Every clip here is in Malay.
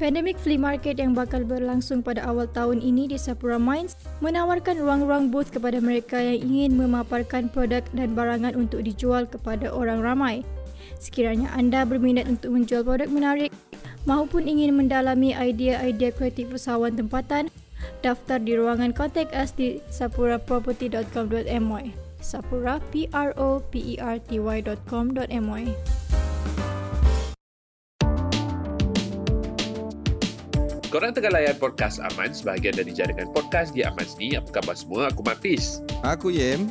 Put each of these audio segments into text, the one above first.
Pandemic flea market yang bakal berlangsung pada awal tahun ini di Sapura Mines menawarkan ruang-ruang booth kepada mereka yang ingin memaparkan produk dan barangan untuk dijual kepada orang ramai. Sekiranya anda berminat untuk menjual produk menarik maupun ingin mendalami idea-idea kreatif usahawan tempatan, daftar di ruangan kontak us di sapuraproperty.com.my. Sapura property.com.my. Korang tengah layan podcast Amanz, bahagian dari jaringan podcast di Amanz ni. Apa khabar semua? Aku Matis. Aku Yem.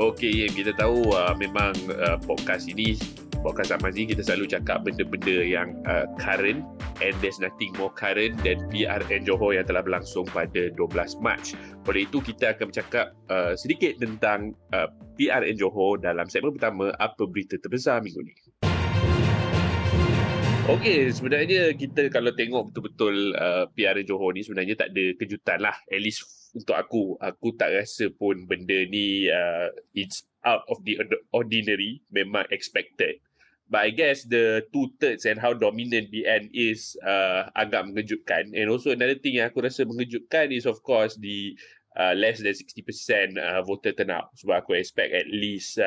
Okey Yem, kita tahu memang podcast Amanz ni kita selalu cakap benda-benda yang current, and there's nothing more current than PRN Johor yang telah berlangsung pada 12 Mac. Oleh itu kita akan bercakap sedikit tentang PRN Johor dalam segmen pertama, apa berita terbesar minggu ni. Okey, sebenarnya kita kalau tengok betul-betul PRN Johor ni sebenarnya tak ada kejutan lah. At least untuk aku tak rasa pun benda ni it's out of the ordinary, memang expected. But I guess the 2/3 and how dominant BN is agak mengejutkan. And also another thing yang aku rasa mengejutkan is of course the less than 60% voter turnout. Sebab aku expect at least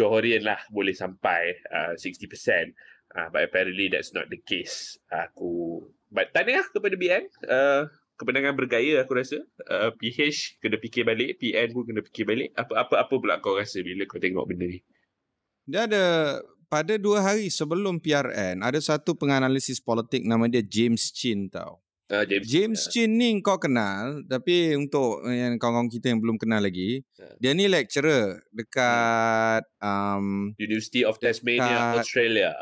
Johorian lah boleh sampai 60%. But apparently that's not the case. But tanya kepada BN, kemenangan bergaya aku rasa. PH kena fikir balik, PN pun kena fikir balik. Apa pula kau rasa bila kau tengok benda ni? Dia ada pada 2 hari sebelum PRN, ada satu penganalisis politik nama dia James Chin tau. James Chin ni kau kenal, tapi untuk yang kawan-kawan kita yang belum kenal lagi, dia ni lecturer dekat University of Tasmania, Australia.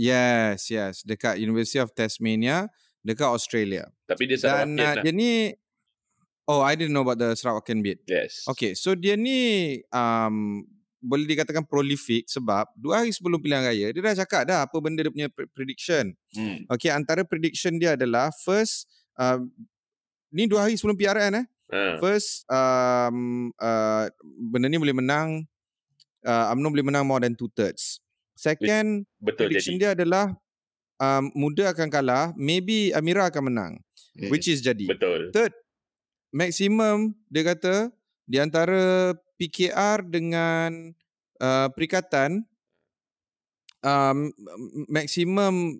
Yes, dekat University of Tasmania, dekat Australia. Tapi dia Sarawakian lah. Dia ni, I didn't know about the Sarawakian bit. Yes. Okay, so dia ni boleh dikatakan prolific sebab 2 hari sebelum pilihan raya, dia dah cakap dah apa benda dia punya prediction. Okay, antara prediction dia adalah first, ni 2 hari sebelum PRN First, benda ni boleh menang, UMNO boleh menang more than 2/3. Second, betul, prediction jadi. Dia adalah Muda akan kalah, maybe Amira akan menang, which is jadi. Betul. Third, maximum dia kata di antara PKR dengan Perikatan, maximum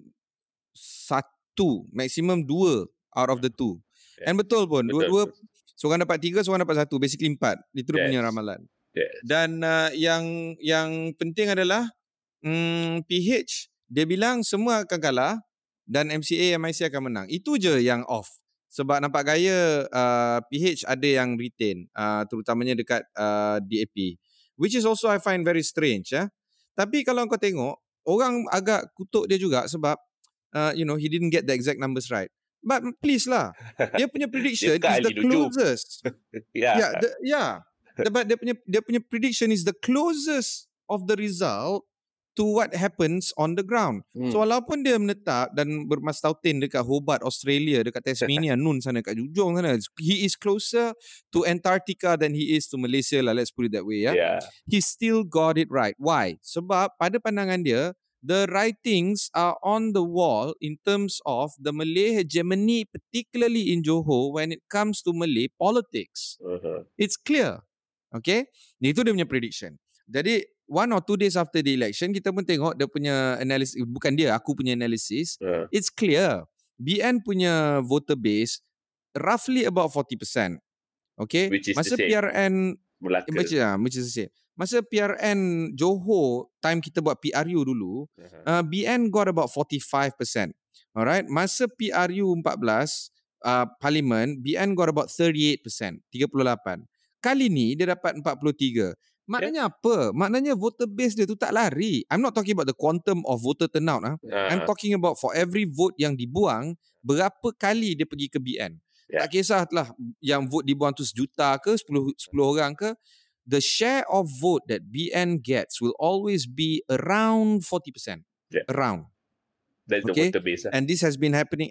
1, maximum 2 out of the 2. Yeah. And betul pun, betul. Dua-dua, seorang dapat 3, seorang dapat 1, basically 4. Itu dia punya ramalan. Yes. Dan yang penting adalah PH dia bilang semua akan kalah dan MCA MIC akan menang. Itu je yang off. Sebab nampak gaya PH ada yang retain, terutamanya dekat DAP, which is also I find very strange . Tapi kalau kau tengok, orang agak kutuk dia juga sebab he didn't get the exact numbers right. But please lah, dia punya prediction is the closest. But dia punya prediction is the closest of the result to what happens on the ground. So walaupun dia menetap dan bermastautin dekat Hobart, Australia, dekat Tasmania, Nun sana, kat Jujung sana, he is closer to Antarctica than he is to Malaysia lah, let's put it that way. He still got it right. Why? Sebab pada pandangan dia, the writings are on the wall in terms of the Malay hegemony, particularly in Johor when it comes to Malay politics. It's clear. Okay, itu dia punya prediction. Jadi 1 or 2 days after the election, kita pun tengok dia punya analisis, bukan dia, aku punya analisis. It's clear. BN punya voter base roughly about 40%. Okay. Which is masa the same. PRN Melaka. Which is the same. Masa PRN Johor, time kita buat PRU dulu, BN got about 45%. Alright. Masa PRU 14, Parlimen, BN got about 38%, 38%. Kali ni dia dapat 43%. Maknanya apa? Maknanya voter base dia tu tak lari. I'm not talking about the quantum of voter turnout. I'm talking about for every vote yang dibuang, berapa kali dia pergi ke BN. Tak kisahlah yang vote dibuang tu sejuta ke, 10 orang ke. The share of vote that BN gets will always be around 40%. Around. That's the voter base. And this has been happening.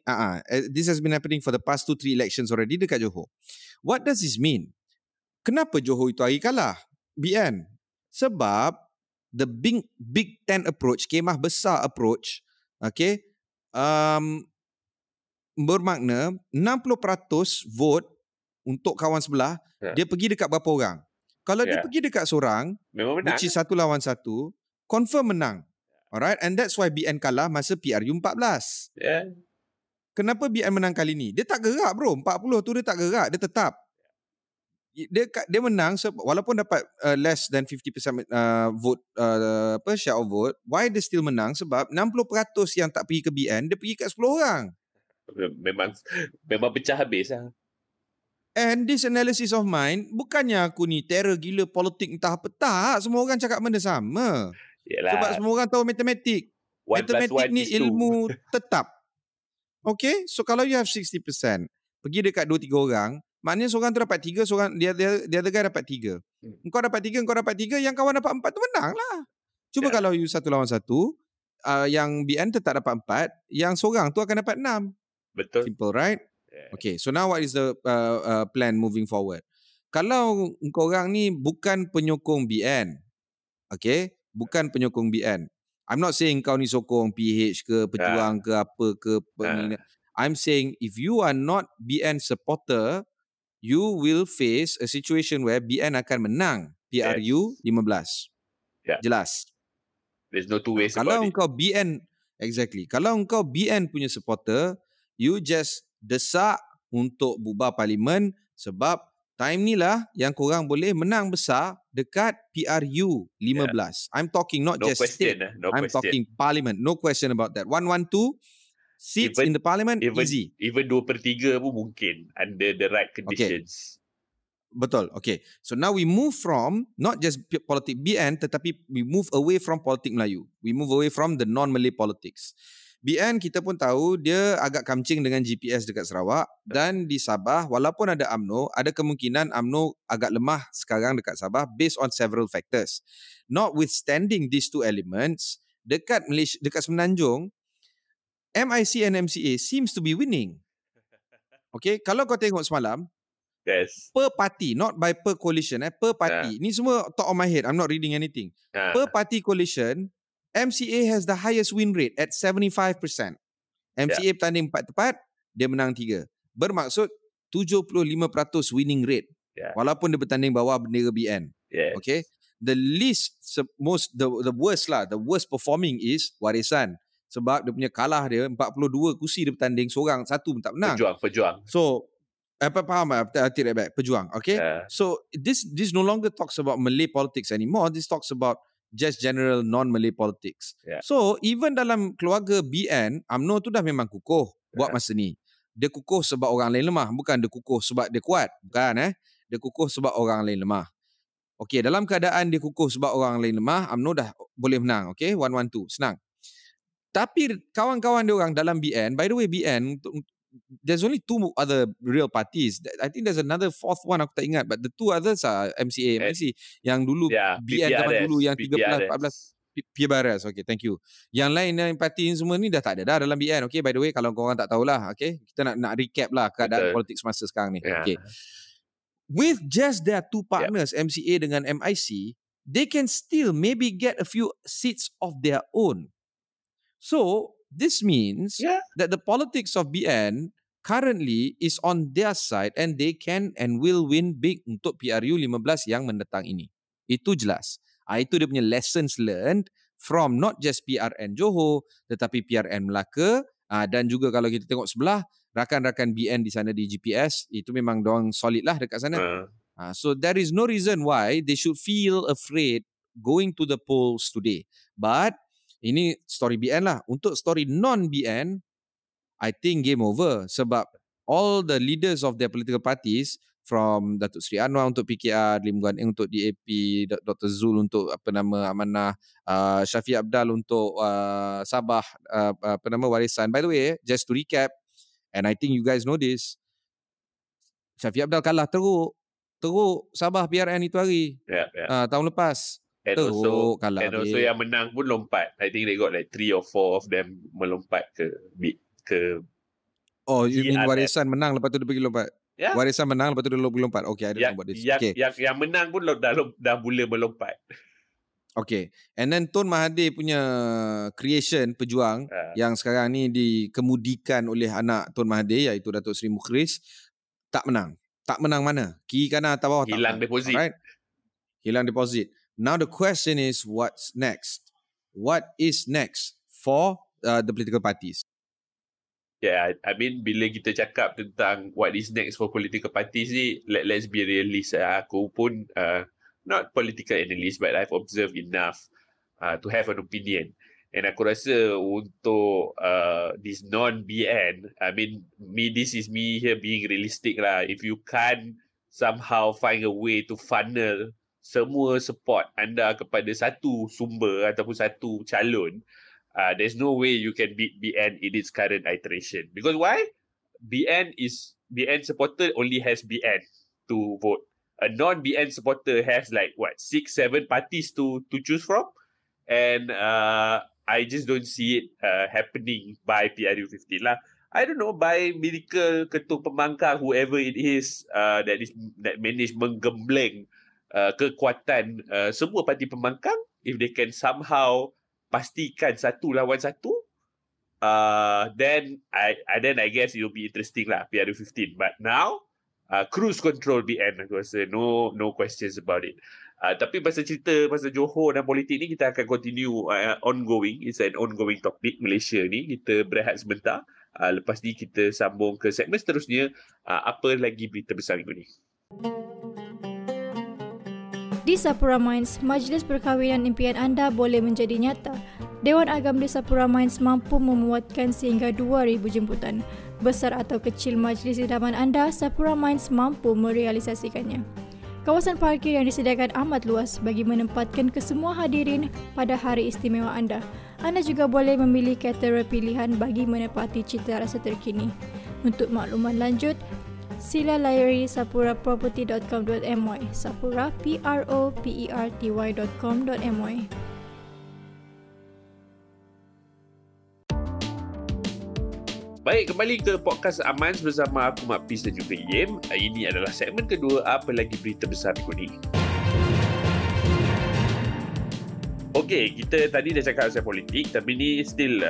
This has been happening for the past 2-3 elections already dekat Johor. What does this mean? Kenapa Johor itu hari kalah? BN. Sebab the big 10 approach, kemah besar approach, okay, bermakna 60% vote untuk kawan sebelah, dia pergi dekat berapa orang. Kalau dia pergi dekat seorang, which is 1 lawan 1, confirm menang. Alright, and that's why BN kalah masa PRU 14. Yeah. Kenapa BN menang kali ni? Dia tak gerak bro, 40 tu dia tak gerak, dia tetap. Dia menang walaupun dapat less than 50% vote, share of vote. Why dia still menang? Sebab 60% yang tak pergi ke BN, dia pergi kat 10 orang. Memang pecah habis lah. And this analysis of mine, bukannya aku ni terror gila politik entah apa, tak. Semua orang cakap benda sama. Yelah. Sebab semua orang tahu matematik. Matematik ni ilmu tetap. Okay, so kalau you have 60%, pergi dekat 2-3 orang, maknanya seorang tu dapat 3, seorang dia guy dapat 3. Engkau dapat 3, engkau dapat 3, yang kawan dapat 4 tu menang lah. Cuba kalau you 1 lawan 1, yang BN tetap dapat 4, yang seorang tu akan dapat 6. Betul. Simple, right? Yeah. Okay, so now what is the plan moving forward? Kalau engkau orang ni bukan penyokong BN, okay, bukan penyokong BN. I'm not saying kau ni sokong PH ke, Pejuang ke, apa ke. I'm saying if you are not BN supporter, you will face a situation where BN akan menang PRU 15. Yeah. Jelas. There's no two ways about it. Kalau engkau BN, exactly. Kalau engkau BN punya supporter, you just desak untuk bubar parlimen sebab time ni lah yang korang boleh menang besar dekat PRU 15. Yeah. I'm talking not just state. I'm talking parliament. No question about that. 112 seats in the parliament, easy. Even 2/3 pun mungkin under the right conditions. Okay. Betul. Okay. So now we move from not just politik BN, tetapi we move away from politik Melayu. We move away from the non-Malay politics. BN kita pun tahu dia agak kamcing dengan GPS dekat Sarawak, dan di Sabah walaupun ada UMNO, ada kemungkinan UMNO agak lemah sekarang dekat Sabah based on several factors. Notwithstanding these two elements, dekat Malaysia, dekat Semenanjung, MIC and MCA seems to be winning. Okay, kalau kau tengok semalam, per party, not by per coalition, per party. Ni semua top of my head, I'm not reading anything. Per party coalition, MCA has the highest win rate at 75%. MCA bertanding 4 tepat, dia menang 3. Bermaksud 75% winning rate. Walaupun dia bertanding bawah bendera BN. Okay, the least, the worst lah, the worst performing is Warisan. Sebab dia punya kalah dia 42 kursi dia bertanding seorang, satu pun tak menang. Pejuang. So apa faham take back Pejuang. Okay. So this no longer talks about Malay politics anymore. This talks about just general non-Malay politics. So even dalam keluarga BN, UMNO tu dah memang kukuh buat masa ni. Dia kukuh sebab orang lain lemah, bukan dia kukuh sebab dia kuat. Bukan Dia kukuh sebab orang lain lemah. Okay, dalam keadaan dia kukuh sebab orang lain lemah, UMNO dah boleh menang. Okay, 112 senang. Tapi kawan-kawan dia orang dalam BN, by the way BN, there's only 2 other real parties. I think there's another 4th one aku tak ingat, but the 2 others are MCA, MIC yang dulu BN zaman dulu yang 13, 14 PBRS. Okay, thank you. Yang lain yang parti semua ni dah tak ada dah dalam BN. Okay, by the way kalau korang tak tahulah, okay, kita nak recap lah keadaan politik semasa sekarang ni. Okay. With just their 2 partners, MCA dengan MIC, they can still maybe get a few seats of their own. So this means that the politics of BN currently is on their side, and they can and will win big untuk PRU 15 yang mendatang ini. Itu jelas. Itu dia punya lessons learned from not just PRN Johor tetapi PRN Melaka, dan juga kalau kita tengok sebelah rakan-rakan BN di sana di GPS, itu memang diorang solid lah dekat sana. So there is no reason why they should feel afraid going to the polls today. But ini story BN lah. Untuk story non-BN, I think game over. Sebab all the leaders of their political parties, from Datuk Seri Anwar untuk PKR, Lim Guan Eng untuk DAP, Dr. Zul untuk Amanah, Shafie Apdal untuk Sabah, Warisan. By the way, just to recap, and I think you guys know this, Shafie Apdal kalah teruk Sabah PRN itu hari. Tahun lepas. And also yang menang pun lompat. I think they got like 3 or 4 of them melompat ke. Oh, you mean Warisan menang lepas tu dia pergi lompat? Warisan menang lepas tu dia pergi lompat. Okay, I don't know about this. Yang menang pun dah mula melompat. Okay. And then Tun Mahathir punya creation Pejuang yang sekarang ni dikemudikan oleh anak Tun Mahathir iaitu Datuk Seri Mukhris, tak menang. Tak menang mana? Kiri kanan atau bawah? Hilang deposit. Alright. Hilang deposit. Now the question is what's next? What is next for the political parties? Yeah, I mean bila kita cakap tentang what is next for political parties ni, let's be realist. Aku pun not political analyst but I've observed enough to have an opinion. And aku rasa untuk this non-BN, I mean, this is me here being realistic lah. If you can't somehow find a way to funnel semua support anda kepada satu sumber ataupun satu calon, there's no way you can beat BN in its current iteration. Because why? BN supporter only has BN to vote. A non-BN supporter has like what, 6-7 parties to choose from. And I just don't see it happening by PRU 50 lah. I don't know, by miracle ketua pembangkang, whoever it is that manage menggembleng kekuatan semua parti pembangkang, if they can somehow pastikan satu lawan satu, then I guess it will be interesting lah PRU 15. But now cruise control BN, aku rasa no questions about it. Tapi pasal cerita pasal Johor dan politik ni, kita akan continue ongoing. It's an ongoing topic Malaysia ni. Kita berehat sebentar, lepas ni kita sambung ke segmen seterusnya, apa lagi berita besar minggu ni. Di Sapura Mines, majlis perkahwinan impian anda boleh menjadi nyata. Dewan Agam di Sapura Mines mampu memuatkan sehingga 2,000 jemputan. Besar atau kecil majlis idaman anda, Sapura Mines mampu merealisasikannya. Kawasan parkir yang disediakan amat luas bagi menempatkan kesemua hadirin pada hari istimewa anda. Anda juga boleh memilih caterer pilihan bagi menepati cita rasa terkini. Untuk makluman lanjut, sila layari sapuraproperty.com.my, Sapura property.com.my. Baik, kembali ke podcast Amanz bersama aku, Mak Pis dan juga Yem. Ini adalah segmen kedua, apa lagi berita besar minggu ni. Okey, kita tadi dah cakap pasal politik, tapi ni still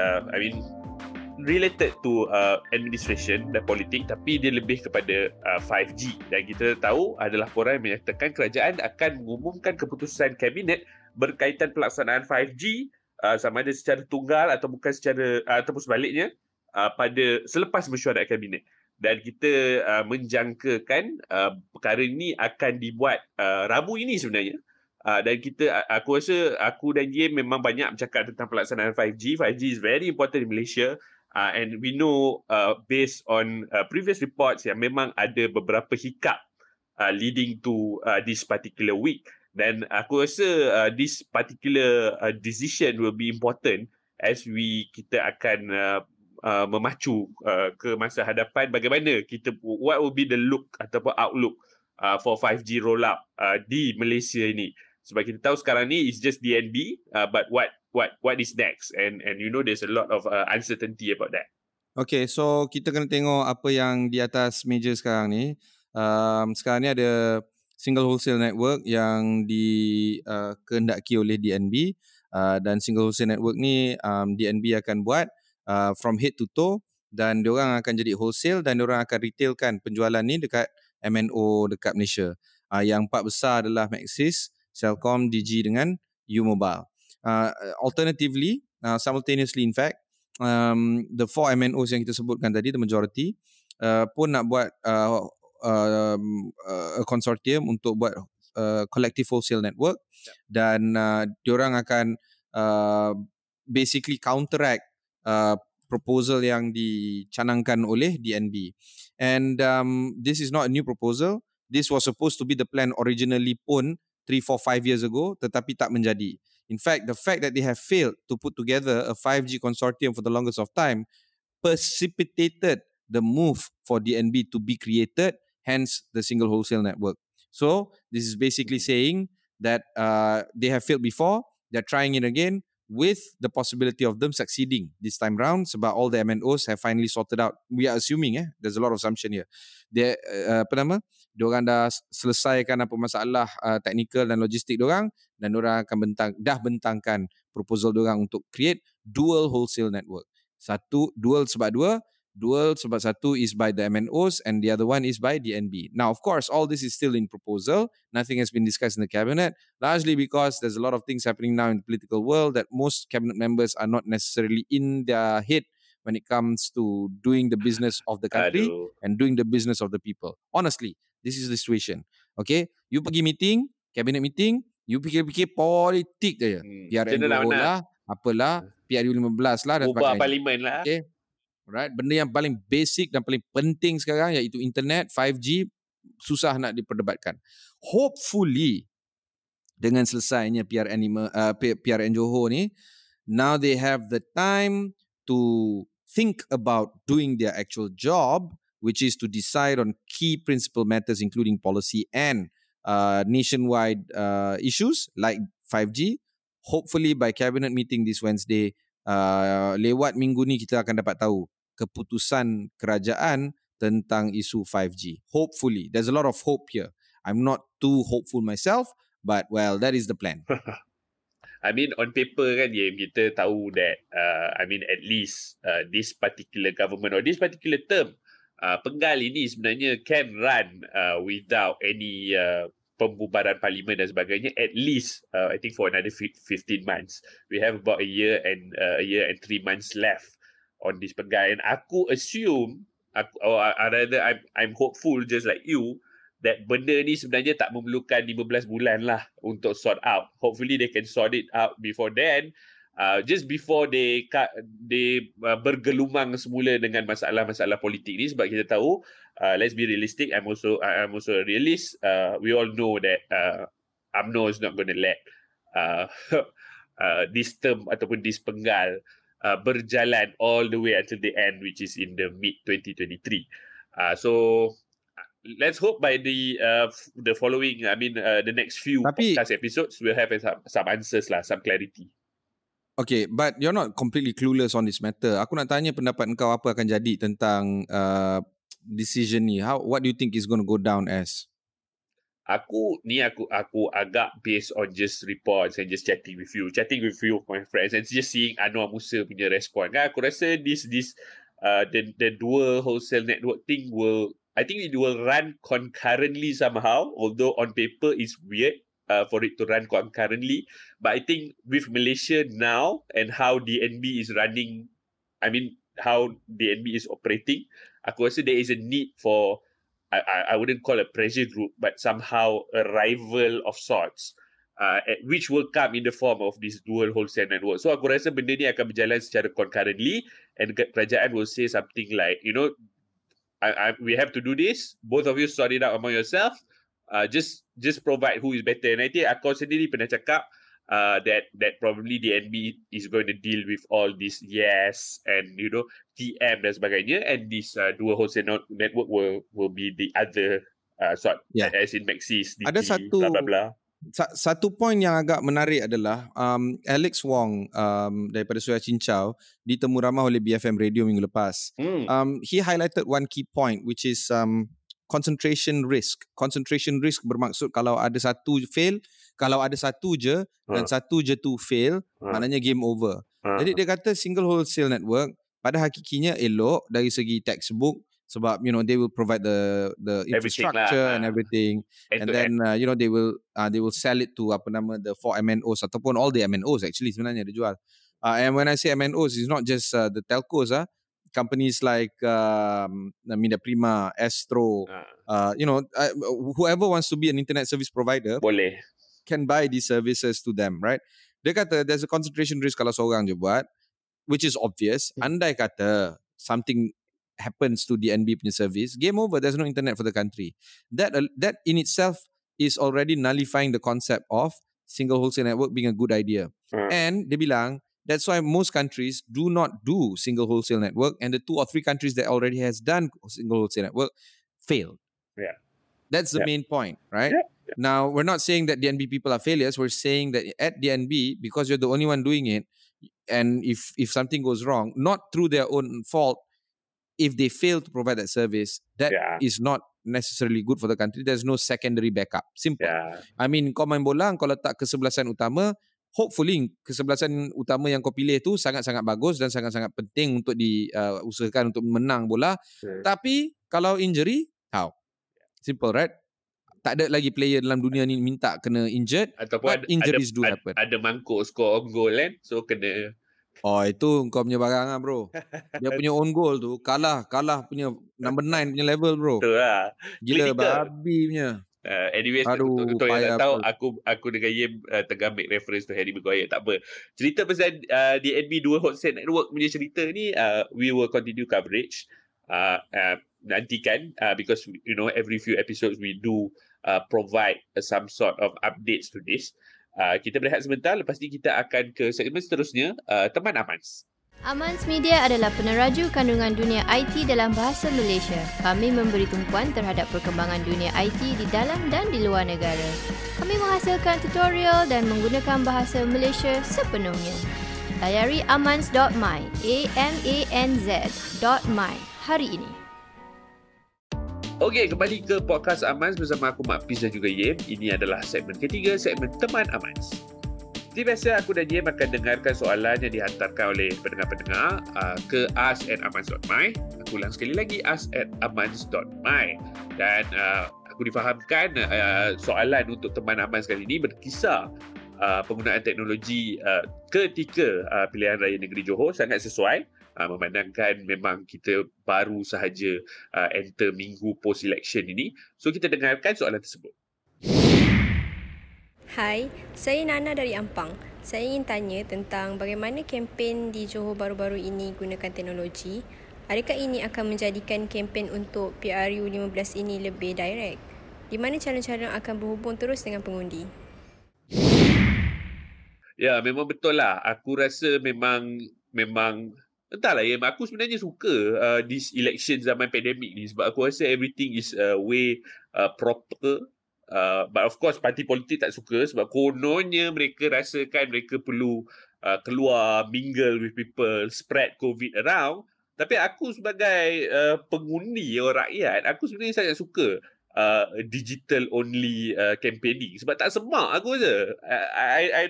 related to administration dan politik, tapi dia lebih kepada 5G. Dan kita tahu ada laporan yang menyatakan kerajaan akan mengumumkan keputusan kabinet berkaitan pelaksanaan 5G sama ada secara tunggal atau bukan secara ataupun sebaliknya pada selepas mesyuarat kabinet. Dan kita menjangkakan perkara ini akan dibuat Rabu ini sebenarnya. Dan kita, aku rasa aku dan Yem memang banyak bercakap tentang pelaksanaan 5G. 5G is very important in Malaysia. And we know based on previous reports yang memang ada beberapa hiccup leading to this particular week. Dan aku rasa this particular decision will be important as kita akan memacu ke masa hadapan bagaimana kita, what will be the look ataupun outlook for 5G rollout di Malaysia ini. Sebab kita tahu sekarang ni it's just DNB, but what is next, and you know there's a lot of uncertainty about that. Okay, so kita kena tengok apa yang di atas meja sekarang ni. Sekarang ni ada single wholesale network yang dikehendaki oleh DNB, dan single wholesale network ni DNB akan buat from head to toe, dan diorang akan jadi wholesale dan diorang akan retailkan penjualan ni dekat MNO dekat Malaysia. Yang empat besar adalah Maxis, Celcom, Digi dengan U-Mobile. Alternatively, simultaneously in fact, the four MNOs yang kita sebutkan tadi, the majority, pun nak buat a consortium untuk buat collective wholesale network, dan diorang akan basically counteract proposal yang dicanangkan oleh DNB. And this is not a new proposal. This was supposed to be the plan originally pun 3-4-5 years ago, tetapi tak menjadi. In fact, the fact that they have failed to put together a 5G consortium for the longest of time precipitated the move for DNB to be created, hence the single wholesale network. So, this is basically saying that they have failed before, they're trying it again, with the possibility of them succeeding this time round sebab all the MNOs have finally sorted out. We are assuming, there's a lot of assumption here. Dia, diorang dah selesaikan apa masalah teknikal dan logistik diorang dan diorang akan bentangkan proposal diorang untuk create dual wholesale network. Satu, dual sebab satu is by the MNOs and the other one is by DNB. Now, of course, all this is still in proposal. Nothing has been discussed in the cabinet, largely because there's a lot of things happening now in the political world that most cabinet members are not necessarily in their head when it comes to doing the business of the country and doing the business of the people. Honestly, this is the situation. Okay, you pergi meeting, cabinet meeting, you fikir-fikir politik je. PRN Johor lah, apalah, PRU 15 lah dan sebagainya. Ubah parlimen lah. Okay. Right? Benda yang paling basic dan paling penting sekarang iaitu internet, 5G, susah nak diperdebatkan. Hopefully, dengan selesainya PRN Johor ni, now they have the time to think about doing their actual job, which is to decide on key principal matters including policy and nationwide issues like 5G. Hopefully, by cabinet meeting this Wednesday, lewat minggu ni kita akan dapat tahu keputusan kerajaan tentang isu 5G. Hopefully. There's a lot of hope here. I'm not too hopeful myself, but well, that is the plan. I mean, on paper kan, kita tahu that, at least this particular government or this particular term, penggal ini sebenarnya can run without any pembubaran parlimen dan sebagainya, at least I think for another 15 months. We have about a year and 3 months left on this penggal. And aku assume, I'm hopeful just like you, that benda ni sebenarnya tak memerlukan 15 bulan lah untuk sort out. Hopefully they can sort it out before then. Just before they bergelumang semula dengan masalah-masalah politik ni, sebab kita tahu, let's be realistic, I'm also a realist, we all know that UMNO is not going to let this term ataupun this penggal berjalan all the way until the end, which is in the mid-2023. So let's hope by the following, the next few podcast episodes, we'll have some answers lah, some clarity. Okay, but you're not completely clueless on this matter. Aku nak tanya pendapat engkau apa akan jadi tentang decision ni. What do you think is going to go down as? Aku agak based on just reports and just chatting with you, my friends, and just seeing Anwar Musa punya respon. Kan, aku rasa the dual wholesale network thing will run concurrently somehow. Although on paper it's weird. For it to run concurrently, but I think with Malaysia now and how DNB is running, how DNB is operating, aku rasa there is a need for, I wouldn't call a pressure group, but somehow a rival of sorts, which will come in the form of this dual wholesale network. So aku rasa benda ni akan berjalan secara concurrently, and kerajaan will say something like, we have to do this. Both of you sort it out among yourself. Just provide who is better. And I think aku sendiri pernah cakap that probably DNB is going to deal with all this yes and TM dan sebagainya, and this dual wholesale network will be the other sort, as in Maxis. Ada satu blah, blah, blah. Satu point yang agak menarik adalah Alex Wong daripada Suria Cincau ditemu ramah oleh BFM Radio minggu lepas. He highlighted one key point, which is concentration risk. Concentration risk bermaksud kalau ada satu fail, kalau ada satu je dan satu je tu fail, maknanya game over. Jadi dia kata single wholesale network pada hakikinya elok dari segi textbook sebab they will provide the infrastructure and everything, and then they will sell it to the 4 MNOs ataupun all the MNOs actually sebenarnya dia jual. And when I say MNOs, it's not just the telcos Companies like Minda Prima, Astro, whoever wants to be an internet service provider boleh, can buy these services to them, right? Dia kata there's a concentration risk kalau seorang je buat, which is obvious. Andai kata something happens to DNB punya service, game over, there's no internet for the country. That in itself is already nullifying the concept of single wholesale network being a good idea. And dia bilang, that's why most countries do not do single wholesale network, and the 2 or 3 countries that already has done single wholesale network failed. Yeah, that's the main point, right? Yeah. Yeah. Now, we're not saying that DNB people are failures. We're saying that at DNB, because you're the only one doing it, and if something goes wrong, not through their own fault, if they fail to provide that service, that is not necessarily good for the country. There's no secondary backup. Simple. Yeah. I mean, kau main bola, kau letak kesebelasan utama. Hopefully, kesebelasan utama yang kau pilih tu sangat-sangat bagus dan sangat-sangat penting untuk diusahakan untuk menang bola. Sure. Tapi, kalau injury, how? Simple, right? Tak ada lagi player dalam dunia ni minta kena injured. Ataupun injuries do happen. Ada mangkuk score on goal kan? So, kena... Oh, itu kau punya barang lah, bro. Dia punya own goal tu kalah punya number 9 punya level, bro. Betul lah. Gila, babi punya. Anyways, untuk yang tak tahu, aku dengan Yem tengah make reference to Harry Maguire. Tak apa. Cerita pasal DNB 2 Hotset Network punya cerita ni, we will continue coverage. Nantikan because, you know, every few episodes we do provide some sort of updates to this. Kita berehat sebentar, lepas ni kita akan ke segmen seterusnya, Teman Amanz. Amanz Media adalah peneraju kandungan dunia IT dalam bahasa Malaysia. Kami memberi tumpuan terhadap perkembangan dunia IT di dalam dan di luar negara. Kami menghasilkan tutorial dan menggunakan bahasa Malaysia sepenuhnya. Layari amanz.my, amanz.my hari ini. Okey, kembali ke podcast Amanz bersama aku, Mak Piz dan juga Yem. Ini adalah segmen ketiga, segmen Teman Amanz. Seperti biasa, aku dan Yem akan dengarkan soalan yang dihantarkan oleh pendengar-pendengar ke us@amanz.my. Aku ulang sekali lagi, us@amanz.my. Dan aku difahamkan soalan untuk Teman Amanz kali ini berkisar penggunaan teknologi ketika pilihan raya negeri Johor. Sangat sesuai. Memandangkan memang kita baru sahaja enter minggu post-election ini. So, kita dengarkan soalan tersebut. Hai, saya Nana dari Ampang. Saya ingin tanya tentang bagaimana kempen di Johor baru-baru ini gunakan teknologi. Adakah ini akan menjadikan kempen untuk PRU 15 ini lebih direct? Di mana calon-calon akan berhubung terus dengan pengundi? Ya, memang betul lah. Aku rasa memang entahlah, ya, aku sebenarnya suka this election zaman pandemik ni sebab aku rasa everything is way proper. But of course, parti politik tak suka sebab kononnya mereka rasakan mereka perlu keluar, mingle with people, spread COVID around. Tapi aku sebagai pengundi atau rakyat, aku sebenarnya sangat suka digital only campaigning sebab tak semak aku rasa.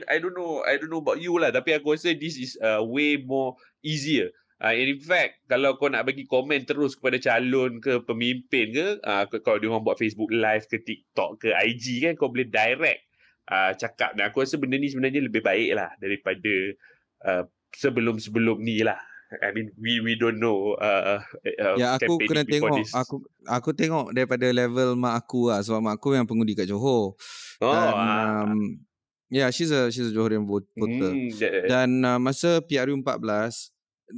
I don't know about you lah, tapi aku rasa this is way more easier. In fact, kalau kau nak bagi komen terus kepada calon ke pemimpin ke, kalau dia orang buat Facebook Live ke TikTok ke IG kan, kau boleh direct cakap. Dan aku rasa benda ni sebenarnya lebih baik lah daripada sebelum-sebelum ni lah. I mean, we don't know. Aku kena tengok this. Aku tengok daripada level mak aku lah, sebab mak aku yang pengundi kat Johor. Yeah, she's a Johorian voter. Dan masa PRU 14,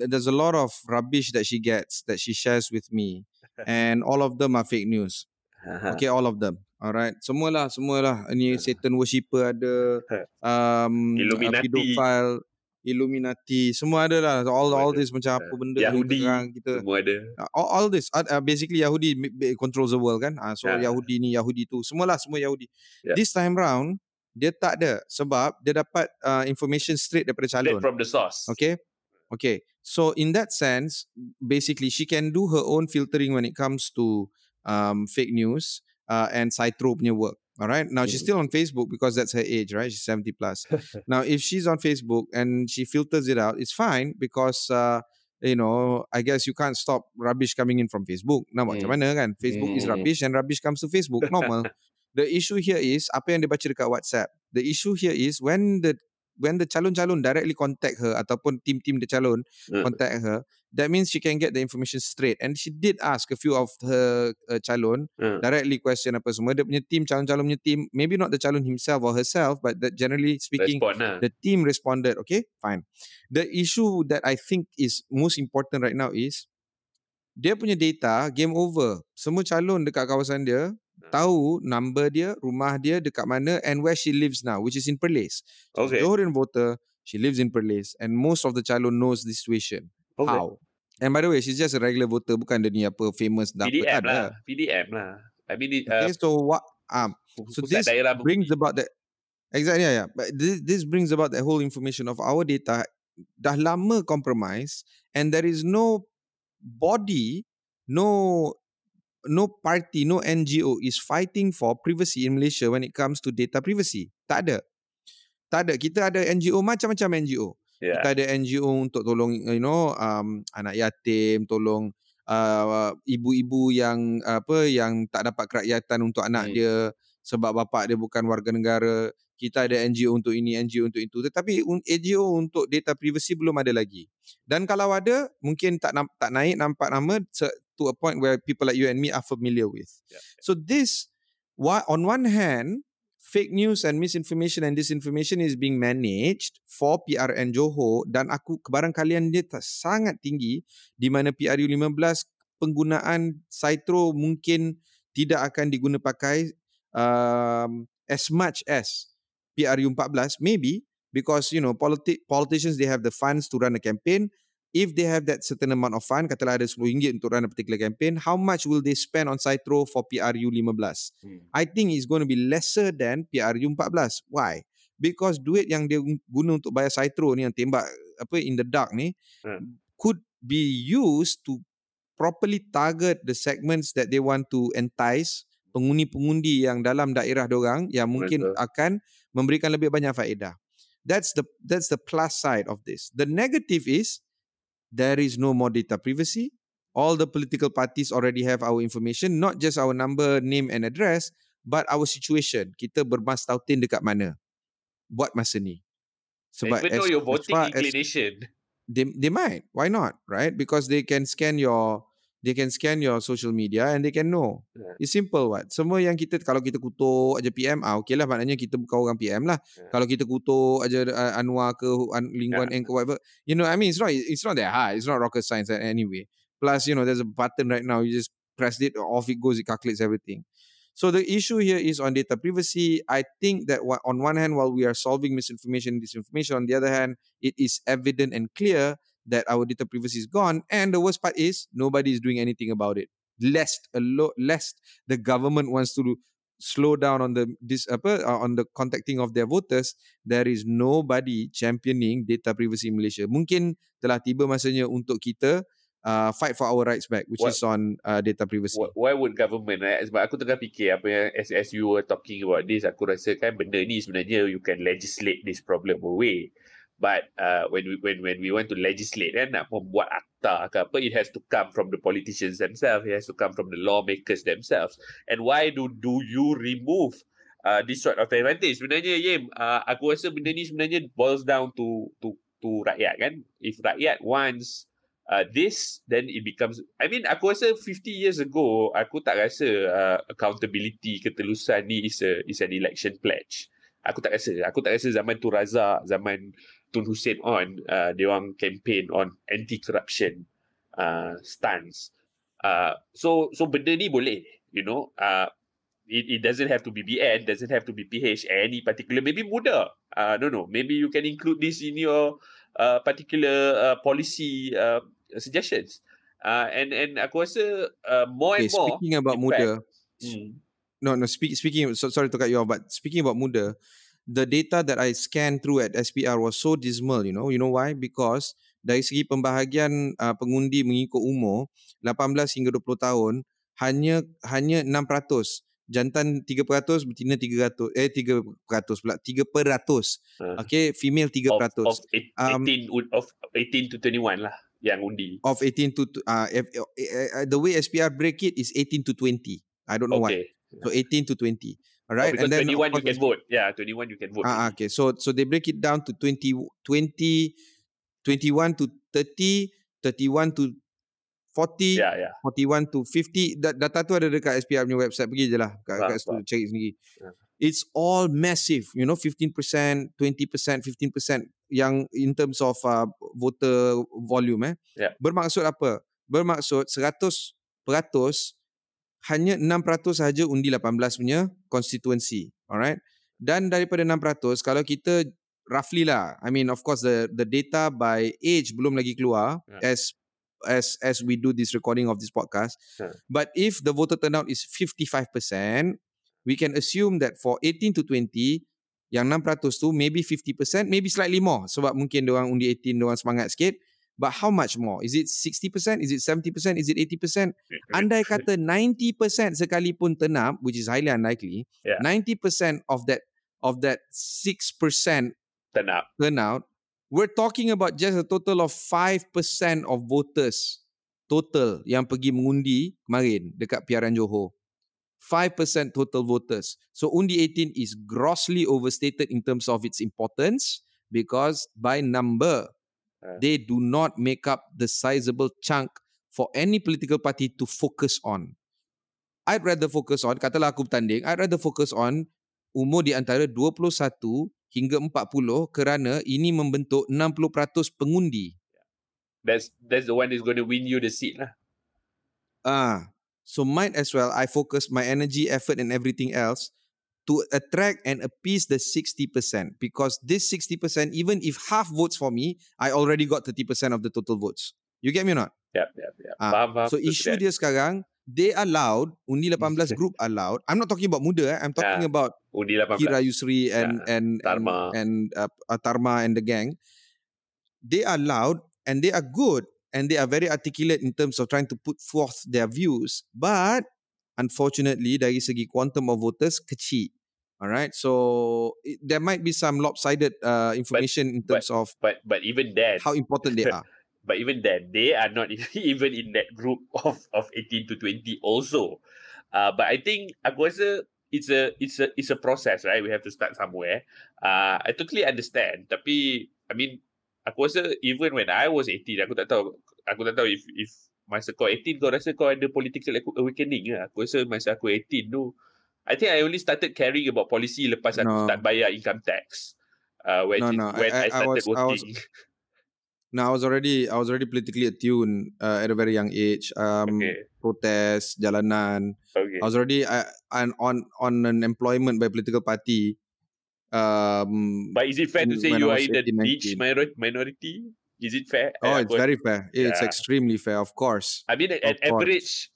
there's a lot of rubbish that she gets, that she shares with me. And all of them are fake news. Okay, all of them. Alright, semualah. Ini Satan worshipper ada, Illuminati, pedophile, Illuminati, semua ada lah. All this macam apa benda Yahudi kita, semua ada. All this basically Yahudi controls the world kan. So Yahudi ni, Yahudi tu, semua Yahudi. This time round dia tak ada sebab dia dapat information straight daripada calon. Straight from the source. Okay. So in that sense, basically she can do her own filtering when it comes to fake news and Cytro punya work. All right. Now she's still on Facebook because that's her age, right? She's 70 plus. Now, if she's on Facebook and she filters it out, it's fine because you know, I guess you can't stop rubbish coming in from Facebook. Now, macam mana kan? Facebook is rubbish and rubbish comes to Facebook. Normal. The issue here is apa yang dia baca dekat WhatsApp. The issue here is when the calon-calon directly contact her ataupun team the calon contact her, that means she can get the information straight. And she did ask a few of her calon directly question apa semua. Dia punya team, calon-calon punya team, maybe not the calon himself or herself, but that generally speaking, the team responded. Okay, fine. The issue that I think is most important right now is dia punya data, game over. Semua calon dekat kawasan dia tahu number dia, rumah dia dekat mana and where she lives now, which is in Perlis. Okay. So, Johorian voter, she lives in Perlis and most of the calon knows the situation. Okay. How? And by the way, she's just a regular voter, bukan dia ni apa famous dapat ada. PDM lah. I mean, okay, so what? So this brings about that. Exactly, yeah. But this brings about that whole information of our data dah lama compromise, and there is no body, no party, no NGO is fighting for privacy in Malaysia when it comes to data privacy. Tak ada. Tak ada. Kita ada NGO, macam-macam NGO. Yeah. Kita ada NGO untuk tolong, anak yatim, tolong ibu-ibu yang yang tak dapat kerakyatan untuk anak dia sebab bapak dia bukan warga negara. Kita ada NGO untuk ini, NGO untuk itu. Tetapi NGO untuk data privacy belum ada lagi. Dan kalau ada, mungkin tak naik nampak nama to a point where people like you and me are familiar with. Yeah. So this, on one hand, fake news and misinformation and disinformation is being managed for PRN Johor, dan kebarangkalian dia sangat tinggi, di mana PRU 15 penggunaan Saitro mungkin tidak akan digunapakai as much as PRU 14, maybe because politicians, they have the funds to run a campaign. If they have that certain amount of fund, katalah ada RM10 untuk run a particular campaign, how much will they spend on Saitro for PRU 15? I think it's going to be lesser than PRU 14. Why? Because duit yang dia guna untuk bayar Saitro ni, yang tembak in the dark ni, could be used to properly target the segments that they want to entice, pengundi-pengundi yang dalam daerah dorang yang mungkin akan memberikan lebih banyak faedah. That's the plus side of this. The negative is there is no more data privacy. All the political parties already have our information, not just our number, name and address, but our situation. Kita bermas tautin dekat mana buat masa ni. Sebab even though your voting inclination, they might. Why not, right? Because they can scan your social media and they can know. Yeah. It's simple, what? Semua yang kita, kalau kita kutuk aja PM, okeylah, maknanya kita bukan orang PM lah. Yeah. Kalau kita kutuk aja Anwar ke Lim Guan Eng ke whatever. I mean, it's not that hard. It's not rocket science anyway. Plus, there's a button right now. You just press it, off it goes, it calculates everything. So the issue here is on data privacy. I think that on one hand, while we are solving misinformation and disinformation, on the other hand, it is evident and clear that our data privacy is gone, and the worst part is nobody is doing anything about it. Lest the government wants to slow down on the contacting of their voters, there is nobody championing data privacy in Malaysia. Mungkin telah tiba masanya untuk kita fight for our rights back, which is on data privacy. Why would government? Sebab aku tengah fikir apa yang as you were talking about this, aku rasa kan benda ni sebenarnya you can legislate this problem away. But when we want to legislate, kan, nak membuat akta ke apa, it has to come from the politicians themselves. It has to come from the lawmakers themselves. And why do you remove this sort of advantage? Sebenarnya, Yem, aku rasa benda ni sebenarnya boils down to rakyat, kan? If rakyat wants this, then it becomes... I mean, aku rasa 50 years ago, aku tak rasa accountability, ketelusan ni is an election pledge. Aku tak rasa. Aku tak rasa zaman tu Razak, zaman Tun Hussein dia orang campaign on anti-corruption stance. So benda ni boleh, it doesn't have to be BN, doesn't have to be PH, any particular, maybe muda. No, maybe you can include this in your particular policy suggestions. And aku rasa more and more. Speaking about muda, speaking, sorry to cut you off, but speaking about muda, the data that I scanned through at SPR was so dismal, You know why? Because dari segi pembahagian pengundi mengikut umur, 18 hingga 20 tahun, hanya 6%. Jantan 3%, betina 300, 3%. Okay, female 3%. Of 18 to 21 lah yang undi. Of 18 to, the way SPR break it is 18 to 20. I don't know why. So 18 to 20. Alright, because and then 21 you can vote. Yeah, 21 you can vote. Okay, so they break it down to 20, 21 to 30, 31 to 40, 41 to 50. Data tu ada dekat SPR punya website, pergi je lah kat situ cari sendiri. It's all massive, 15%, 20%, 15% yang in terms of voter volume. Bermaksud apa? Bermaksud 100%, hanya 6% sahaja undi 18 punya constituency. Alright. Dan daripada 6%, kalau kita roughly lah, I mean of course the data by age belum lagi keluar as we do this recording of this podcast. But if the voter turnout is 55%, we can assume that for 18 to 20, Yang 6% tu maybe 50%, maybe slightly more sebab mungkin diorang undi 18 diorang semangat sikit. But how much more? Is it 60%? Is it 70%? Is it 80%? Andai kata 90% sekalipun tenap, which is highly unlikely, 90% of that 6% turnout, we're talking about just a total of 5% of voters total yang pergi mengundi kemarin dekat PRN Johor. 5% total voters. So undi 18 is grossly overstated in terms of its importance because by number, they do not make up the sizable chunk for any political party to focus on. I'd rather focus on, katalah aku bertanding, I'd rather focus on umur di antara 21 hingga 40 kerana ini membentuk 60% pengundi. That's the one that's going to win you the seat lah. So might as well I focus my energy, effort and everything else to attract and appease the 60%, because this 60%, even if half votes for me, I already got 30% of the total votes. You get me or not? Yep. So isu dia sekarang, they are loud, undi 18 group are loud. I'm not talking about muda, I'm talking about undi 18. Kira Yusri and Tarma and Tarma and the gang. They are loud and they are good and they are very articulate in terms of trying to put forth their views. But unfortunately, dari segi quantum of voters, kecil. Alright, so there might be some lopsided information in terms of even that, how important they are. But even that, they are not even in that group of 18 to 20 also. But I think aku rasa it's a process, right? We have to start somewhere. I totally understand. Tapi I mean, aku rasa even when I was 18, aku tak tahu if masa kau 18, kau rasa kau ada political awakening lah. Aku rasa masa aku 18 tu, I think I only started caring about policy lepas aku start bayar income tax. When I started working. I was already politically attuned at a very young age. Protest, jalanan. I was already on an employment by political party. But is it fair to say you are in the niche minority? Is it fair? Oh, it's very fair. It's extremely fair, of course. I mean, an average,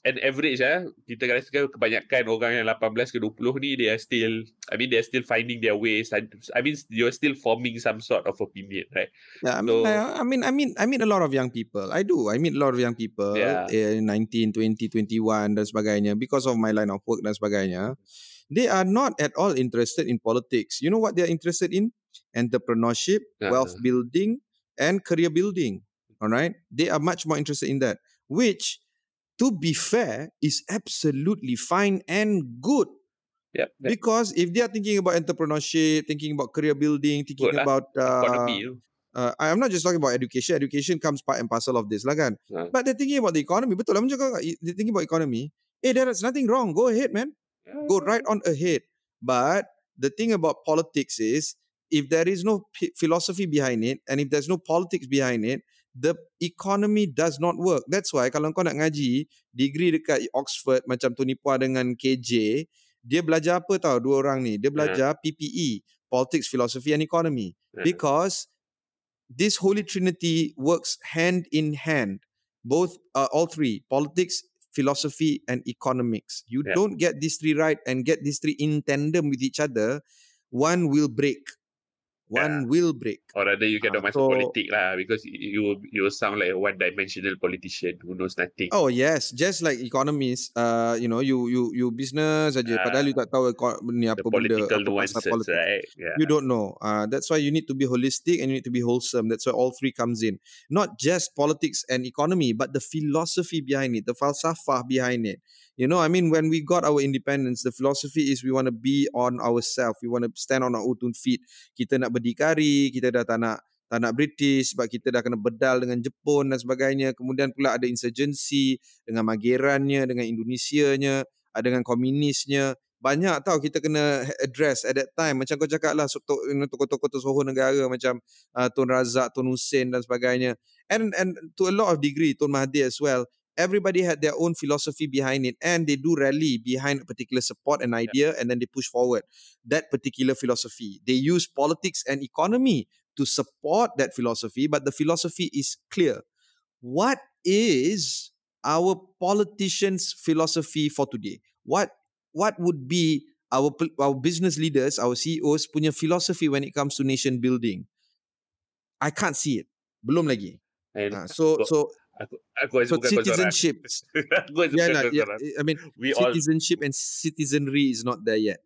kita rasa kebanyakan orang yang 18 ke 20 ni, they are still finding their ways. I mean, you're still forming some sort of opinion, right? Yeah, so, I mean, a lot of young people. I do. I meet a lot of young people, 19, 20, 21 dan sebagainya, because of my line of work dan sebagainya. They are not at all interested in politics. You know what they are interested in? Entrepreneurship, wealth building, and career building. All right? They are much more interested in that, which, to be fair, is absolutely fine and good. Because if they are thinking about entrepreneurship, thinking about career building, thinking about economy. I'm not just talking about education. Education comes part and parcel of this lah kan. But they're thinking about the economy. Betul lah macam kau, they're thinking about economy. Hey, there's nothing wrong. Go ahead, man. Go right on ahead. But the thing about politics is, if there is no philosophy behind it, and if there's no politics behind it, the economy does not work. That's why kalau kau nak ngaji, degree dekat Oxford macam Tony Phua dengan KJ, dia belajar apa tau dua orang ni? Dia belajar PPE, Politics, Philosophy and Economy. Because this Holy Trinity works hand in hand. Both, all three, Politics, Philosophy and Economics. You don't get these three right and get these three in tandem with each other, one will break. One will break. Or rather you cannot masuk politik lah, because you sound like a one-dimensional politician who knows nothing. Oh yes, just like economists, you know, you business saja, padahal you tak tahu ni apa benda, political nuances, right? You don't know. That's why you need to be holistic and you need to be wholesome. That's why all three comes in. Not just politics and economy, but the philosophy behind it, the falsafah behind it. You know, I mean, when we got our independence, the philosophy is we want to be on ourselves. We want to stand on our own feet. Kita nak berdikari, kita dah tak nak British, sebab kita dah kena bedal dengan Jepun dan sebagainya. Kemudian pula ada insurgency dengan Magerannya, dengan Indonesianya, dengan komunisnya. Banyak tau kita kena address at that time. Macam kau cakap lah, tokoh-tokoh tersohor negara macam Tun Razak, Tun Hussein dan sebagainya. And to a lot of degree, Tun Mahathir as well. Everybody had their own philosophy behind it, and they do rally behind a particular support and idea, and then they push forward that particular philosophy. They use politics and economy to support that philosophy, but the philosophy is clear. What is our politicians' philosophy for today? What would be our business leaders, our CEOs punya philosophy when it comes to nation building. I can't see it. Belum lagi. So citizenship. Citizenship and citizenry is not there yet.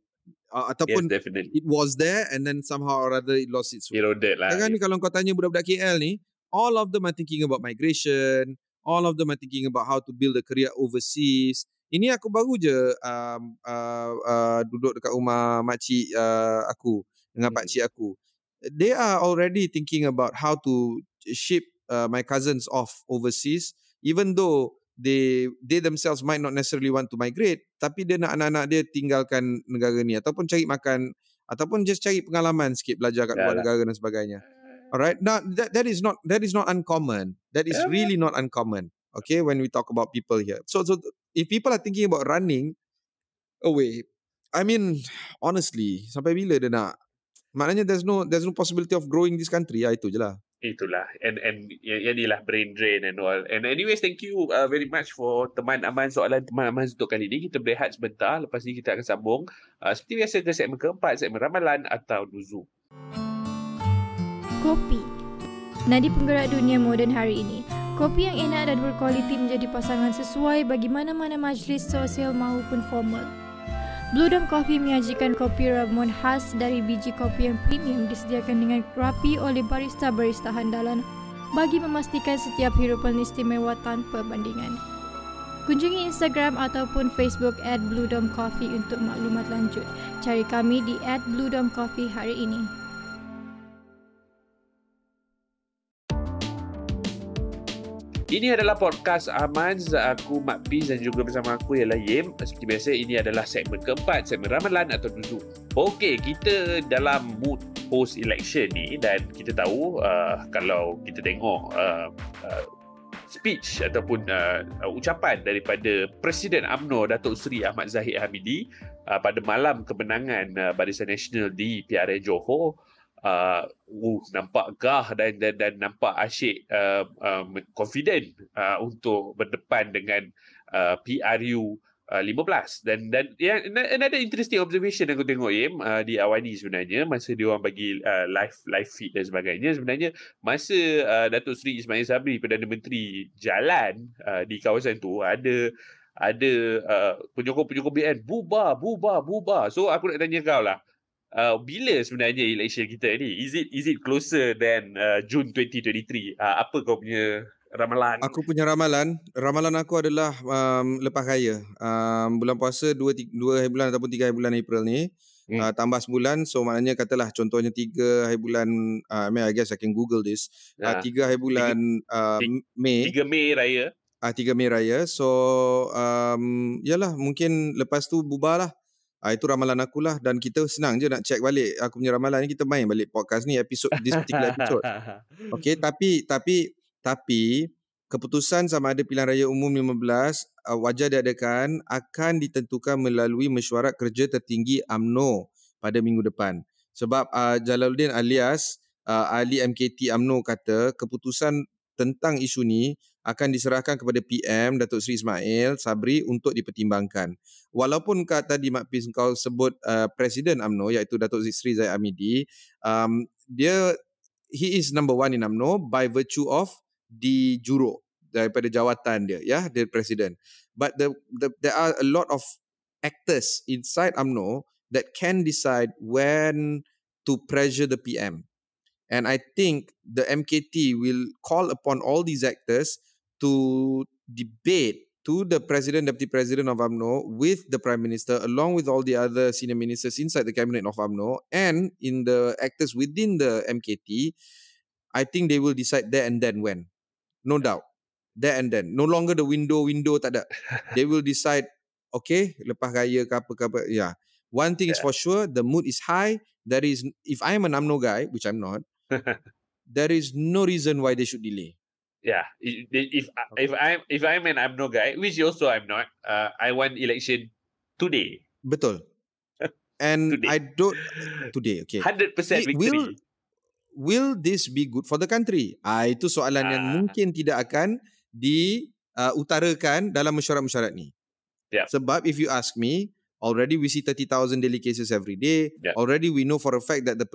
Ataupun yes, it was there and then somehow or other it lost its way. Sekarang ni kalau kau tanya budak-budak KL ni, all of them are thinking about migration, all of them are thinking about how to build a career overseas. Ini aku baru je duduk dekat rumah makcik aku dengan pakcik aku. They are already thinking about how to ship my cousins off overseas, even though they themselves might not necessarily want to migrate, tapi dia nak anak-anak dia tinggalkan negara ni ataupun cari makan ataupun just cari pengalaman sikit, belajar kat luar negara dan sebagainya. Alright, now that is not uncommon. That is really not uncommon. Okay, when we talk about people here. So if people are thinking about running away, I mean honestly, sampai bila dia nak? Maknanya there's no possibility of growing this country. Ya, itu je lah. Itulah, and inilah brain drain and all. And anyways, thank you very much for teman Amanz, soalan teman Amanz untuk kali ni. Kita berehat sebentar, lepas ni kita akan sambung seperti biasa ke segmen keempat, segmen Ramalan atau Nuzul. Kopi, nadi penggerak dunia moden hari ini. Kopi yang enak dan berkualiti menjadi pasangan sesuai bagi mana-mana majlis sosial maupun formal. Blue Dome Coffee menyajikan kopi Ramon khas dari biji kopi yang premium, disediakan dengan rapi oleh barista-barista handalan bagi memastikan setiap hirupan istimewa tanpa bandingan. Kunjungi Instagram ataupun Facebook @BlueDomeCoffee untuk maklumat lanjut. Cari kami di @BlueDomeCoffee hari ini. Ini adalah podcast Amanz. Aku Mak Piz dan juga bersama aku ialah Yem. Seperti biasa, ini adalah segmen keempat, segmen Ramalan atau Nuzul. Okey, kita dalam mood post-election ni dan kita tahu kalau kita tengok speech ataupun ucapan daripada Presiden UMNO Datuk Seri Ahmad Zahid Hamidi pada malam kemenangan Barisan Nasional di PRN Johor, nampak gah dan nampak asyik confident untuk berdepan dengan PRU 15 dan yeah, another interesting observation aku tengok Yem di Awani sebenarnya masa dia orang bagi live feed dan sebagainya. Sebenarnya masa Datuk Seri Ismail Sabri Perdana Menteri jalan di kawasan tu ada penyokong-penyokong BN bubar. So aku nak tanya kau lah, bila sebenarnya election kita ni? Is it closer than June 2023? Apa kau punya ramalan? Aku punya ramalan aku adalah lepas raya. Bulan puasa 2 hari bulan ataupun 3 hari bulan April ni. Tambah sebulan. So maknanya katalah contohnya 3 hari bulan I guess I can Google this. 3 hari bulan Mei. 3 Mei raya. 3 Mei raya. So yalah, mungkin lepas tu bubar lah. Itu ramalan akulah dan kita senang je nak check balik aku punya ramalan ni, kita main balik podcast ni this particular episode. Okey, tapi keputusan sama ada pilihan raya umum 15 wajar diadakan akan ditentukan melalui mesyuarat kerja tertinggi UMNO pada minggu depan. Sebab Jalaluddin alias Ali MKT UMNO kata keputusan tentang isu ni akan diserahkan kepada PM Datuk Seri Ismail Sabri untuk dipertimbangkan. Walaupun tadi Mak Piz kau sebut Presiden UMNO iaitu Datuk Seri Zahid Hamidi, he is number one in UMNO by virtue of di juruk daripada jawatan dia, dia Presiden. But there are a lot of actors inside UMNO that can decide when to pressure the PM. And I think the MKT will call upon all these actors to debate to the President, Deputy President of UMNO with the Prime Minister along with all the other senior ministers inside the cabinet of UMNO and in the actors within the MKT. I think they will decide there and then when. No doubt. There and then. No longer the window tak ada. They will decide, okay, lepas raya ke apa-apa. Yeah. One thing is for sure, the mood is high. There is, if I am an UMNO guy, which I'm not, there is no reason why they should delay. Yeah, if I'm an UMNO guy, which also I'm not, I want election today. Betul. And today. Okay. 100% victory. Will this be good for the country? Itu soalan yang mungkin tidak akan diutarakan dalam mesyuarat-mesyuarat ni. Yeah. Sebab if you ask me, Already we see 30,000 daily cases every day. Yeah. Already we know for a fact that the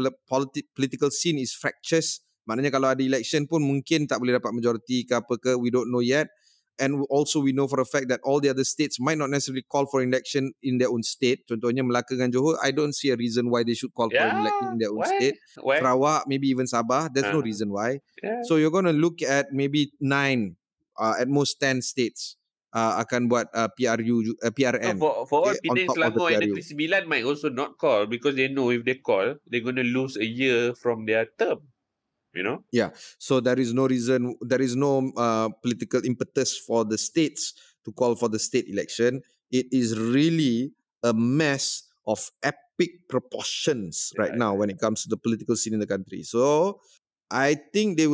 political scene is fractious. Maknanya kalau ada election pun mungkin tak boleh dapat majority ke apa ke, we don't know yet. And also we know for a fact that all the other states might not necessarily call for election in their own state. Contohnya Melaka dengan Johor, I don't see a reason why they should call for election in their own state. Sarawak, maybe even Sabah, there's no reason why. Yeah. So you're going to look at maybe 9, at most 10 states akan buat PRN. No, for all PN, Selangor and Negeri Sembilan might also not call because they know if they call, they're going to lose a year from their term. You know? Yeah. So there is no reason, there is no political impetus for the states to call for the state election. It is really a mess of epic proportions right now when it comes to the political scene in the country. So I think they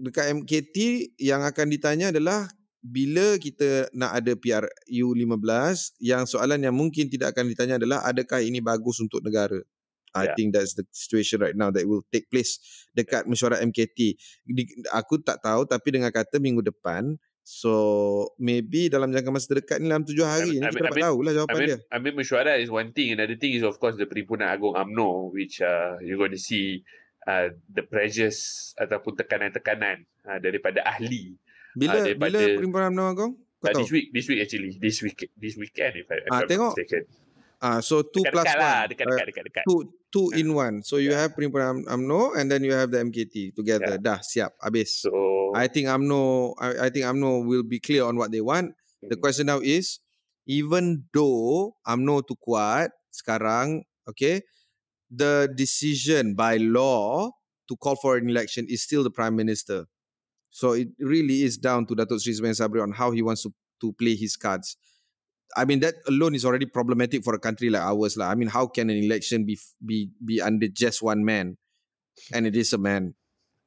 dekat MKT yang akan ditanya adalah bila kita nak ada PRU 15, yang soalan yang mungkin tidak akan ditanya adalah adakah ini bagus untuk negara. I think that's the situation right now that will take place dekat mesyuarat MKT. Aku tak tahu, tapi dengar kata minggu depan. So maybe dalam jangka masa dekat ni, dalam 7 hari ni, kita dapat tahulah jawapan dia. Mesyuarat is one thing. Another thing is of course the Perhimpunan Agong UMNO, which you're going to see the pressures ataupun tekanan-tekanan daripada ahli. Bila Perhimpunan UMNO Agong? This week actually. This weekend if I'm not mistaken. So 2 plus 1, 2 in 1. So you have Perhimpunan UMNO and then you have the MKT together. Dah siap, habis. So I think UMNO will be clear on what they want. The question now is, even though UMNO tu kuat sekarang, okay, the decision by law to call for an election is still the Prime Minister. So it really is down to Datuk Seri Sabri on how he wants to play his cards. I mean, that alone is already problematic for a country like ours. I mean, how can an election be under just one man? And it is a man.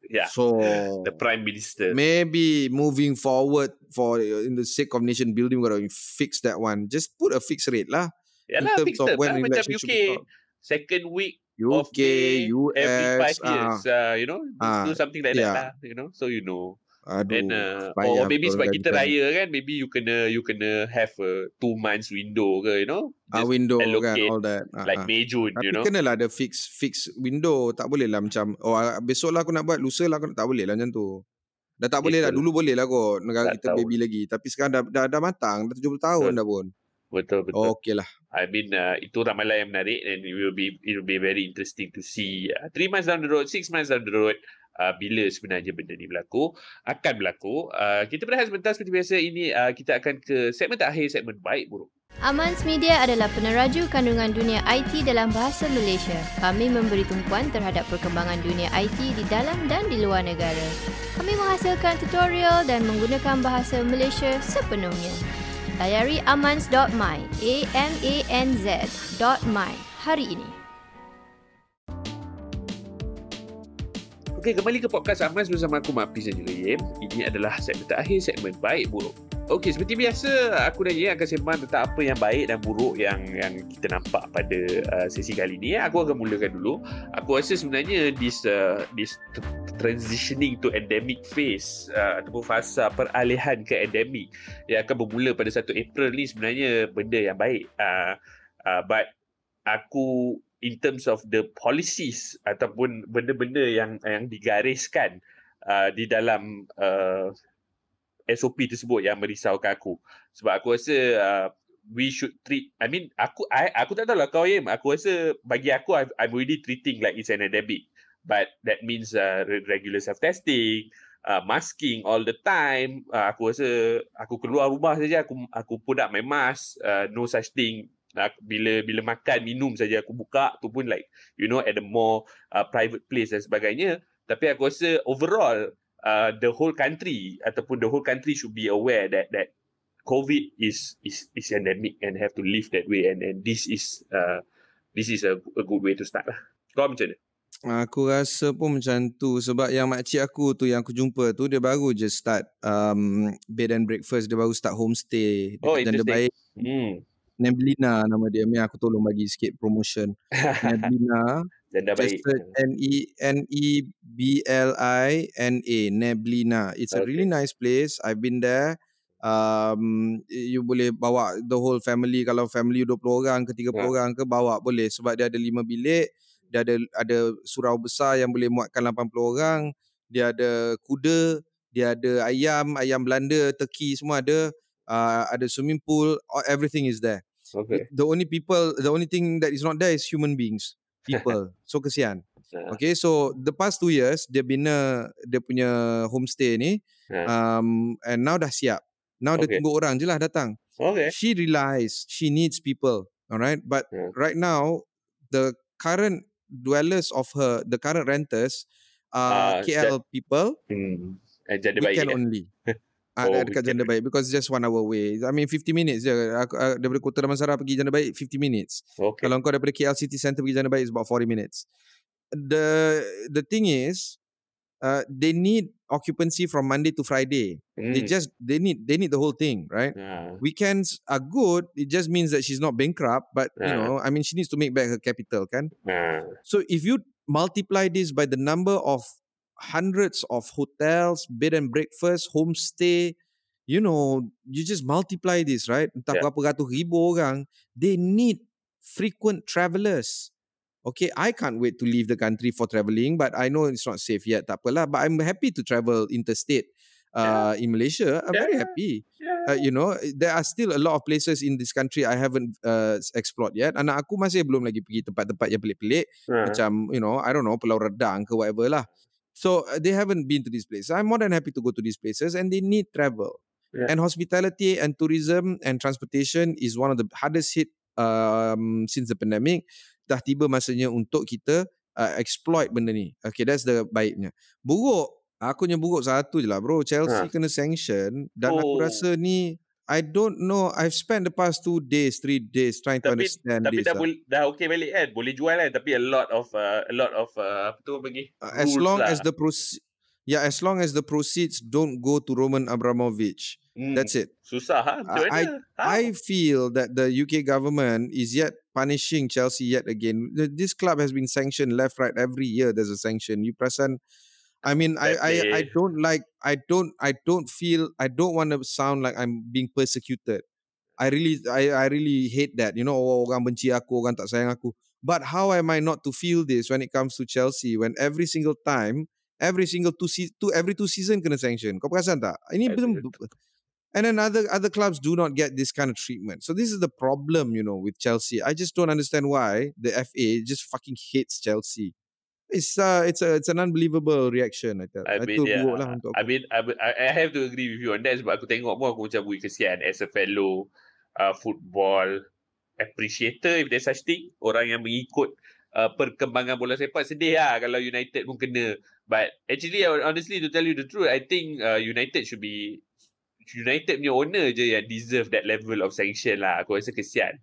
Yeah. So the Prime Minister. Maybe moving forward, for in the sake of nation building, we're going to fix that one. Just put a fixed rate lah. Yeah, in terms of when election should be called. Second week of May, US, every 5 years. You know, do something like that lah. You know, so you know. Aduh, then, or maybe sebab kita raya kan, maybe you kena have a 2 months window ke, you know, window allocate, kan, all that, like May June, tapi you know, kenalah ada fix window. Tak boleh lah macam besok lah aku nak buat, lusa lah aku nak, tak boleh lah macam tu. Dah tak boleh lah, dulu boleh lah kot, negara tak kita tahu. Baby lagi, tapi sekarang dah matang, dah 70 tahun dah pun. Betul. Okey lah. I mean, itu ramalan yang menarik, and it will be very interesting to see 3 months down the road, 6 months down the road, bila sebenarnya benda ni akan berlaku. Kita berehat sebentar seperti biasa. Ini kita akan ke segmen terakhir, segmen baik buruk. Amanz Media adalah peneraju kandungan dunia IT dalam bahasa Malaysia. Kami memberi tumpuan terhadap perkembangan dunia IT di dalam dan di luar negara. Kami menghasilkan tutorial dan menggunakan bahasa Malaysia sepenuhnya. Layari amanz.my, amanz.my hari ini. Okey, kembali ke podcast Amanz bersama aku, Mak Piz dan juga Yem. Ini adalah segmen terakhir, segmen baik buruk. Okey, seperti biasa, aku dan Yem akan sembang tentang apa yang baik dan buruk yang kita nampak pada sesi kali ni. Aku akan mulakan dulu. Aku rasa sebenarnya this transitioning to endemic phase ataupun fasa peralihan ke endemic yang akan bermula pada 1 April ni sebenarnya benda yang baik. But aku, in terms of the policies ataupun benda-benda yang digariskan di dalam SOP tersebut yang merisaukan aku, sebab aku rasa we should treat, I mean, aku tak tahu lah kau Yem, aku rasa bagi aku I'm already treating like it's an endemic, but that means regular self-testing, masking all the time. Aku rasa aku keluar rumah saja aku pun nak main mask, no such thing. Bila makan minum saja aku buka, tu pun like, you know, at a more private place dan sebagainya. Tapi aku rasa overall the whole country should be aware that COVID is endemic and have to live that way, and this is a good way to start lah. Kau macam mana? Aku rasa pun macam tu, sebab yang makcik aku tu yang aku jumpa tu, dia baru je start bed and breakfast, dia baru start homestay. Oh, Janda Baik. Neblina nama dia. Mia, aku tolong bagi sikit promotion. Neblina. Janda Baik. N-E-B-L-I-N-A. Neblina. It's a really nice place. I've been there. you boleh bawa the whole family. Kalau family 20 orang ke 30 orang ke, bawa boleh, sebab dia ada 5 bilik, dia ada surau besar yang boleh muatkan 80 orang, dia ada kuda, dia ada ayam Belanda, turkey semua ada, ada swimming pool, everything is there. Okay. The only thing that is not there is human beings, people. So kesian. Okay, so the past 2 years dia bina dia punya homestay ni, and now dah siap. Now dia tunggu orang je lah datang. Okay. She realised she needs people. Alright. But right now, the current dwellers of her, the current renters are KL people. Janda Baik weekend only. Dekat Janda Baik, because just 1 hour away. I mean 50 minutes je. Daripada Kota Damansara pergi Janda Baik, 50 minutes. Okay. Kalau kau daripada KL City Centre pergi Janda Baik, it's about 40 minutes. The thing is, they need occupancy from Monday to Friday. They need the whole thing, right? Weekends are good. It just means that she's not bankrupt, but you know, I mean, she needs to make back her capital, kan? So if you multiply this by the number of hundreds of hotels, bed and breakfast, homestay, you know, you just multiply this, right? Entah berapa ratus ribu orang. They need frequent travelers. Okay, I can't wait to leave the country for travelling, but I know it's not safe yet. Tak apalah, but I'm happy to travel interstate in Malaysia. I'm very happy. You know, there are still a lot of places in this country I haven't explored yet. Anak aku masih belum lagi pergi tempat-tempat yang pelik-pelik, macam, you know, I don't know, Pulau Redang ke whatever lah. So they haven't been to these places. I'm more than happy to go to these places, and they need travel. And hospitality and tourism and transportation is one of the hardest hit since the pandemic. Dah tiba masanya untuk kita exploit benda ni. Okay, that's the baiknya. Buruk, aku punya buruk satu je lah bro, Chelsea kena sanction. Dan aku rasa ni, I don't know, I've spent the past 3 days trying to understand this. Tapi dah okay balik kan, boleh jual kan, tapi a lot of apa tu bagi as long lah. As long as the proceeds don't go to Roman Abramovich. That's it. Susah. I feel that the UK government is yet punishing Chelsea yet again. This club has been sanctioned left, right. Every year there's a sanction. You present. I mean, I don't want to sound like I'm being persecuted. I really hate that. You know, orang benci aku, orang tak sayang aku. But how am I not to feel this when it comes to Chelsea? When every single time, every two season kena sanction. Kau perasan tak? Ini belum. And then other clubs do not get this kind of treatment. So this is the problem, you know, with Chelsea. I just don't understand why the FA just fucking hates Chelsea. It's an unbelievable reaction. I have to agree with you on that. Sebab aku tengok pun aku macam kesian as a fellow football appreciator, if there's such thing, orang yang mengikut perkembangan bola sepak. Sedih lah kalau United pun kena. But actually, honestly, to tell you the truth, I think United punya owner je yang deserve that level of sanction lah. Aku rasa kesian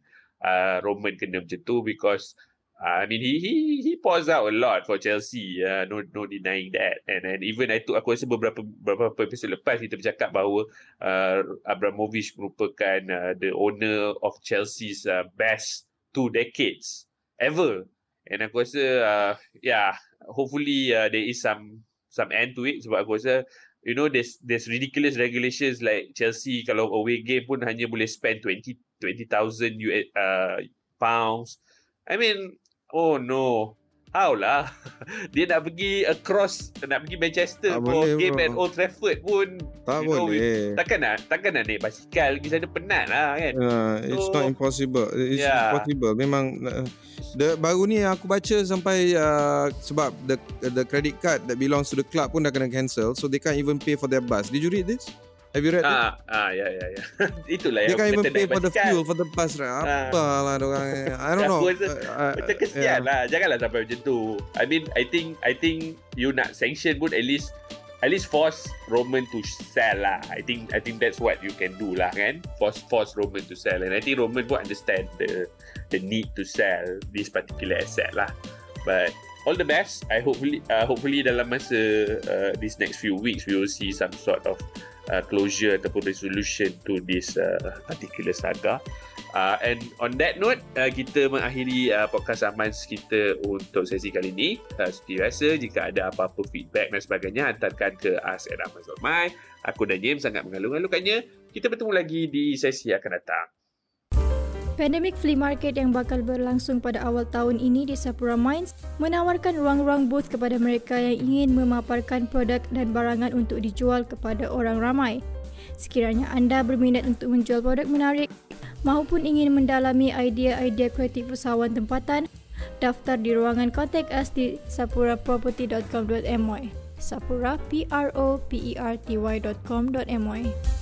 Roman kena macam tu, because I mean he pours out a lot for Chelsea, no denying that, and even aku rasa beberapa episode lepas kita bercakap bahawa Abramovich merupakan the owner of Chelsea's best 2 decades ever, and aku rasa hopefully there is some end to it, sebab aku rasa, you know, there's ridiculous regulations like Chelsea kalau away game pun hanya boleh spend 20,000 pounds. I mean, oh no, how lah? Dia nak pergi Manchester for game at Old Trafford pun tak boleh. Know, takkan nak naik basikal pergi sana, penat lah kan. It's so, not impossible. It's impossible. Memang baru ni aku baca sampai sebab the credit card that belongs to the club pun dah kena cancel, so they can't even pay for their bus. Did you read this? Have you read that? Yeah. Itulah they can't even pay for the fuel for the bus, right? Apalah dorang. I don't know. Macam kesian lah. Janganlah sampai macam tu. I mean, I think you nak sanction pun at least force Roman to sell lah. I think that's what you can do lah, kan? Force Roman to sell, and I think Roman pun understand the need to sell this particular asset lah. But all the best. I hopefully dalam masa these next few weeks we will see some sort of closure ataupun resolution to this particular saga. And on that note, kita mengakhiri podcast Amanz kita untuk sesi kali ini. Seperti biasa, jika ada apa-apa feedback dan sebagainya, hantarkan ke us@amanz.my. Aku dan James sangat mengalu-alukannya. Kita bertemu lagi di sesi akan datang. Pandemik flea market yang bakal berlangsung pada awal tahun ini di Sapura Mines menawarkan ruang-ruang booth kepada mereka yang ingin memaparkan produk dan barangan untuk dijual kepada orang ramai. Sekiranya anda berminat untuk menjual produk menarik maupun ingin mendalami idea-idea kreatif usahawan tempatan, daftar di ruangan kontak us di sapuraproperty.com.my. Sapura, PROPERTY.com.my.